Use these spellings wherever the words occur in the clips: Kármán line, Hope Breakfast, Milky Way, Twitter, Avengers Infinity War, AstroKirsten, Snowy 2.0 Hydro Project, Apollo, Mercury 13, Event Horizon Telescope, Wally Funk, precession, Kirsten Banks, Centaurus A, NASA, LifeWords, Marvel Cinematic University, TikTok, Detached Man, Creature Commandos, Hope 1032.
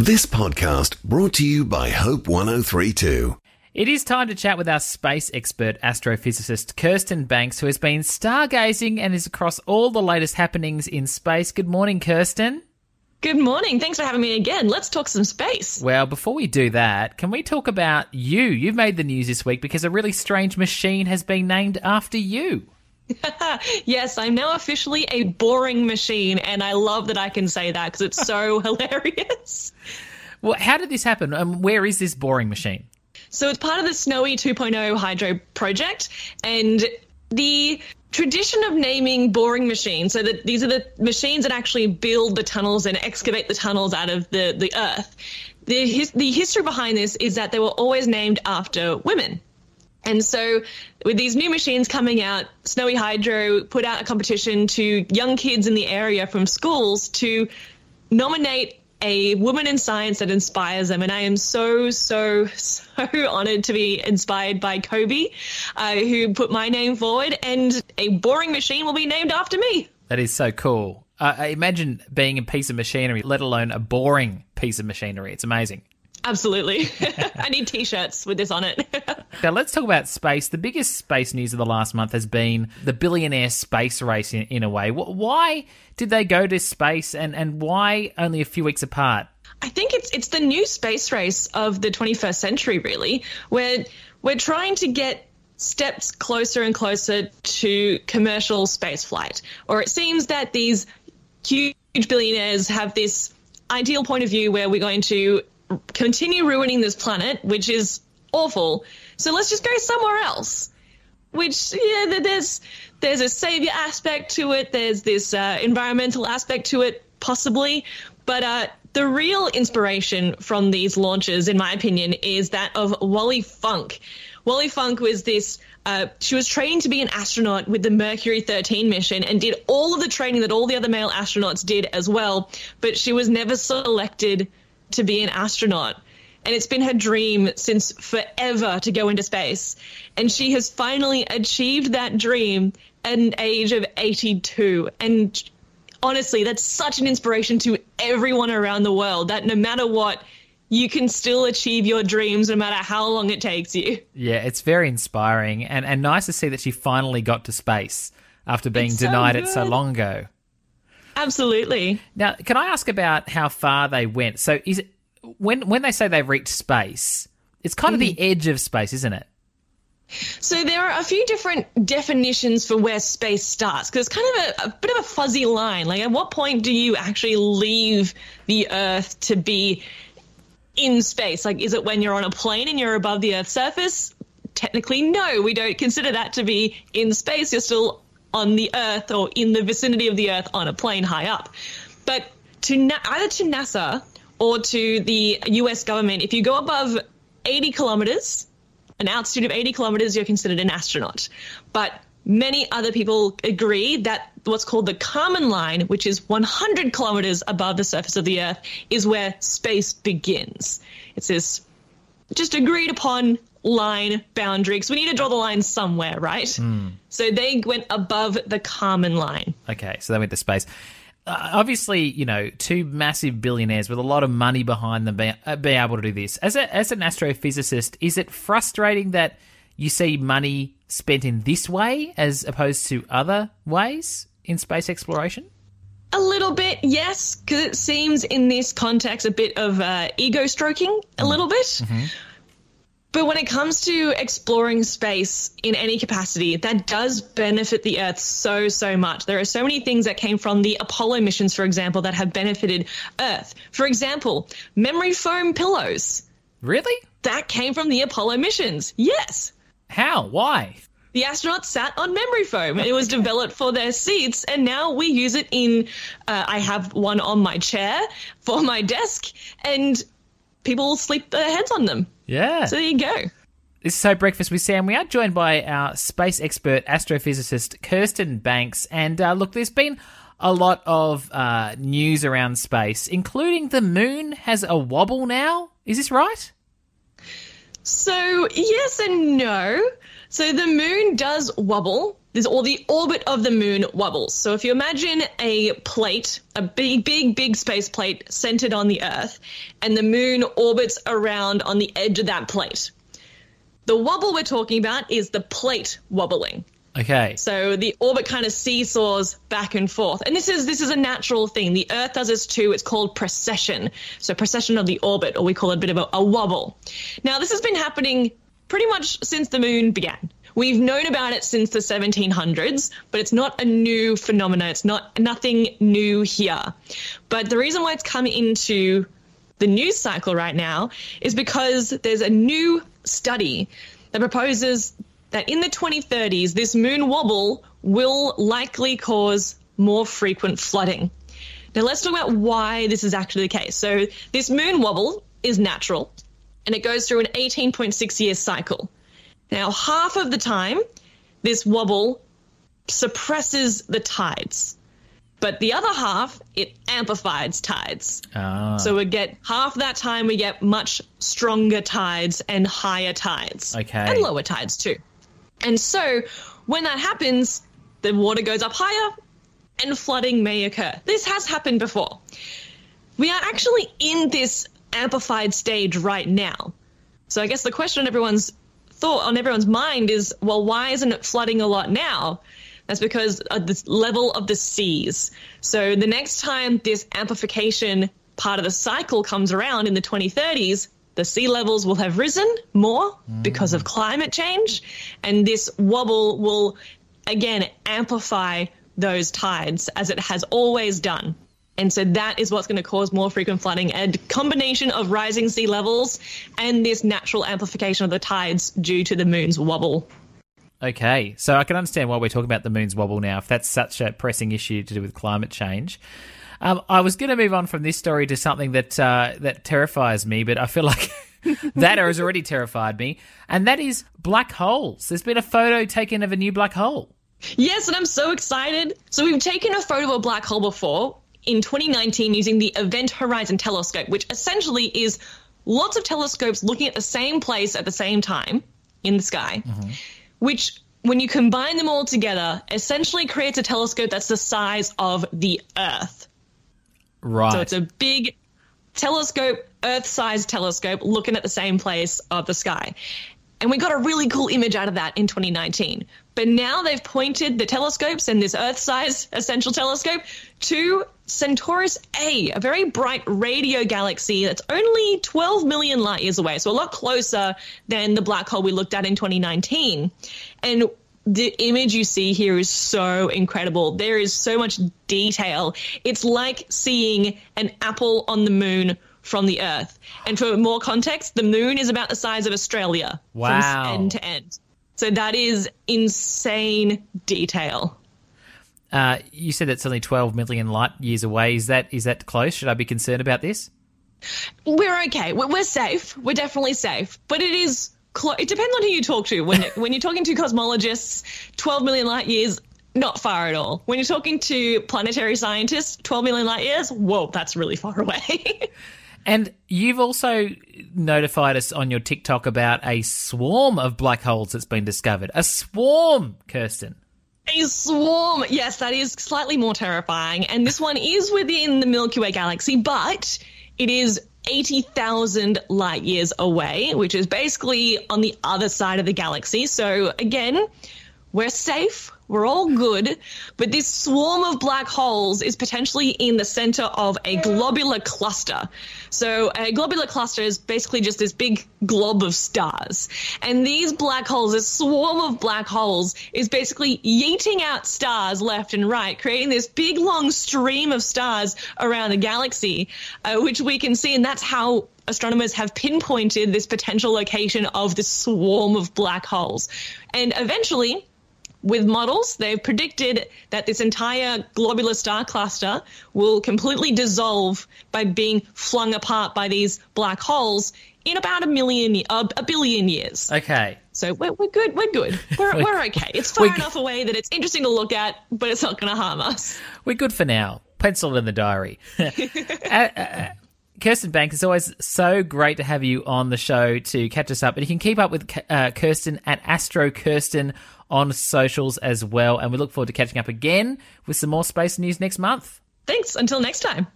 This podcast brought to you by Hope 1032. It is time to chat with our space expert astrophysicist Kirsten Banks, who has been stargazing and is across all the latest happenings in space. Good morning, Kirsten. Good morning. Thanks for having me again. Let's talk some space. Well, before we do that, can we talk about you? You've made the news this week because a really strange machine has been named after you. Yes, I'm now officially a boring machine, and I love that I can say that because it's so hilarious. Well, how did this happen, and where is this boring machine? So it's part of the Snowy 2.0 Hydro Project, and the tradition of naming boring machines, so that these are the machines that actually build the tunnels and excavate the tunnels out of the earth. The history behind this is that they were always named after women. And so with these new machines coming out, Snowy Hydro put out a competition to young kids in the area from schools to nominate a woman in science that inspires them. And I am so honoured to be inspired by Kobe, who put my name forward, and a boring machine will be named after me. That is so cool. I imagine being a piece of machinery, let alone a boring piece of machinery. It's amazing. Absolutely. I need T-shirts with this on it. Now let's talk about space. The biggest space news of the last month has been the billionaire space race in a way. Why did they go to space and why only a few weeks apart? I think it's the new space race of the 21st century, really, where we're trying to get steps closer and closer to commercial space flight. Or it seems that these huge billionaires have this ideal point of view where we're going to continue ruining this planet, which is awful. So let's just go somewhere else, which, yeah, there's a savior aspect to it. There's this environmental aspect to it, possibly. But the real inspiration from these launches, in my opinion, is that of Wally Funk. Wally Funk was this, she was trained to be an astronaut with the Mercury 13 mission and did all of the training that all the other male astronauts did as well. But she was never selected to be an astronaut. And it's been her dream since forever to go into space. And she has finally achieved that dream at an age of 82. And honestly, that's such an inspiration to everyone around the world, that no matter what, you can still achieve your dreams no matter how long it takes you. Yeah, it's very inspiring and nice to see that she finally got to space after being denied it so long ago. Absolutely. Now, can I ask about how far they went? So is it, when they say they've reached space, it's kind of the edge of space, isn't it? So there are a few different definitions for where space starts, because it's kind of a bit of a fuzzy line. Like, at what point do you actually leave the Earth to be in space? Like, is it when you're on a plane and you're above the Earth's surface? Technically, no, we don't consider that to be in space. You're still on the Earth or in the vicinity of the Earth on a plane high up. But either to NASA or to the US government, if you go above 80 kilometers, an altitude of 80 kilometers, you're considered an astronaut. But many other people agree that what's called the Kármán line, which is 100 kilometers above the surface of the Earth, is where space begins. It's this just agreed upon line boundary, because we need to draw the line somewhere, right? So they went above the Kármán line. Okay, so they went to space. Obviously, you know, two massive billionaires with a lot of money behind them be able to do this. As an astrophysicist, is it frustrating that you see money spent in this way as opposed to other ways in space exploration? A little bit, yes, because it seems in this context a bit of ego stroking, a little bit. But when it comes to exploring space in any capacity, that does benefit the Earth so much. There are so many things that came from the Apollo missions, for example, that have benefited Earth. For example, memory foam pillows. Really? That came from the Apollo missions. Yes. How? Why? The astronauts sat on memory foam, and it was developed for their seats, and now we use it in I have one on my chair for my desk, and people sleep their heads on them. Yeah. So there you go. This is So Breakfast with Sam. We are joined by our space expert astrophysicist Kirsten Banks. And look, there's been a lot of news around space, including the moon has a wobble now. Is this right? So yes and no. So the moon does wobble. or the orbit of the moon wobbles. So if you imagine a plate, a big space plate centered on the Earth, and the moon orbits around on the edge of that plate. The wobble we're talking about is the plate wobbling. Okay. So the orbit kind of seesaws back and forth. And this is a natural thing. The Earth does this too. It's called precession. So precession of the orbit, or we call it a bit of a wobble. Now, this has been happening pretty much since the moon began. We've known about it since the 1700s, but it's not a new phenomenon. It's nothing new here. But the reason why it's come into the news cycle right now is because there's a new study that proposes that in the 2030s, this moon wobble will likely cause more frequent flooding. Now, let's talk about why this is actually the case. So this moon wobble is natural, and it goes through an 18.6-year cycle. Now, half of the time, this wobble suppresses the tides, but the other half, it amplifies tides. So we get half that time, we get much stronger tides and higher tides, and lower tides too. And so when that happens, the water goes up higher and flooding may occur. This has happened before. We are actually in this amplified stage right now. So I guess the question on everyone's mind is, well, why isn't it flooding a lot now? That's because of the level of the seas. So the next time this amplification part of the cycle comes around in the 2030s, the sea levels will have risen more because of climate change, and this wobble will, again, amplify those tides as it has always done. And so that is what's going to cause more frequent flooding, and a combination of rising sea levels and this natural amplification of the tides due to the moon's wobble. Okay, so I can understand why we're talking about the moon's wobble now, if that's such a pressing issue to do with climate change. I was going to move on from this story to something that terrifies me, but I feel like that has already terrified me, and that is black holes. There's been a photo taken of a new black hole. Yes, and I'm so excited. So we've taken a photo of a black hole before in 2019 using the Event Horizon Telescope, which essentially is lots of telescopes looking at the same place at the same time in the sky, which, when you combine them all together, essentially creates a telescope that's the size of the Earth. Right. So it's a big telescope, Earth-sized telescope, looking at the same place of the sky. And we got a really cool image out of that in 2019. But now they've pointed the telescopes and this Earth-sized essential telescope to Centaurus A, a very bright radio galaxy that's only 12 million light years away, so a lot closer than the black hole we looked at in 2019. And the image you see here is so incredible. There is so much detail. It's like seeing an apple on the moon from the Earth. And for more context, the moon is about the size of Australia. Wow. From end to end. So that is insane detail. You said that's only 12 million light years away. Is that close? Should I be concerned about this? We're okay. We're safe. We're definitely safe. But it is close. It depends on who you talk to. When you're talking to cosmologists, 12 million light years, not far at all. When you're talking to planetary scientists, 12 million light years, whoa, that's really far away. And you've also notified us on your TikTok about a swarm of black holes that's been discovered. A swarm, Kirsten. A swarm. Yes, that is slightly more terrifying. And this one is within the Milky Way galaxy, but it is 80,000 light years away, which is basically on the other side of the galaxy. So, again, we're safe. We're all good. But this swarm of black holes is potentially in the center of a globular cluster. So a globular cluster is basically just this big glob of stars. And these black holes, this swarm of black holes, is basically yeeting out stars left and right, creating this big, long stream of stars around the galaxy, which we can see. And that's how astronomers have pinpointed this potential location of this swarm of black holes. And eventually, with models, they've predicted that this entire globular star cluster will completely dissolve by being flung apart by these black holes in about a billion years. Okay. So we're good. We're good. We're okay. It's far enough away that it's interesting to look at, but it's not going to harm us. We're good for now. Pencil in the diary. Kirsten Banks, it's always so great to have you on the show to catch us up. And you can keep up with Kirsten at AstroKirsten on socials as well. And we look forward to catching up again with some more space news next month. Thanks. Until next time.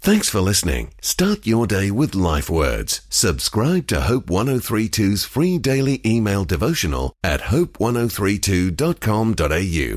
Thanks for listening. Start your day with LifeWords. Subscribe to Hope 1032's free daily email devotional at hope1032.com.au.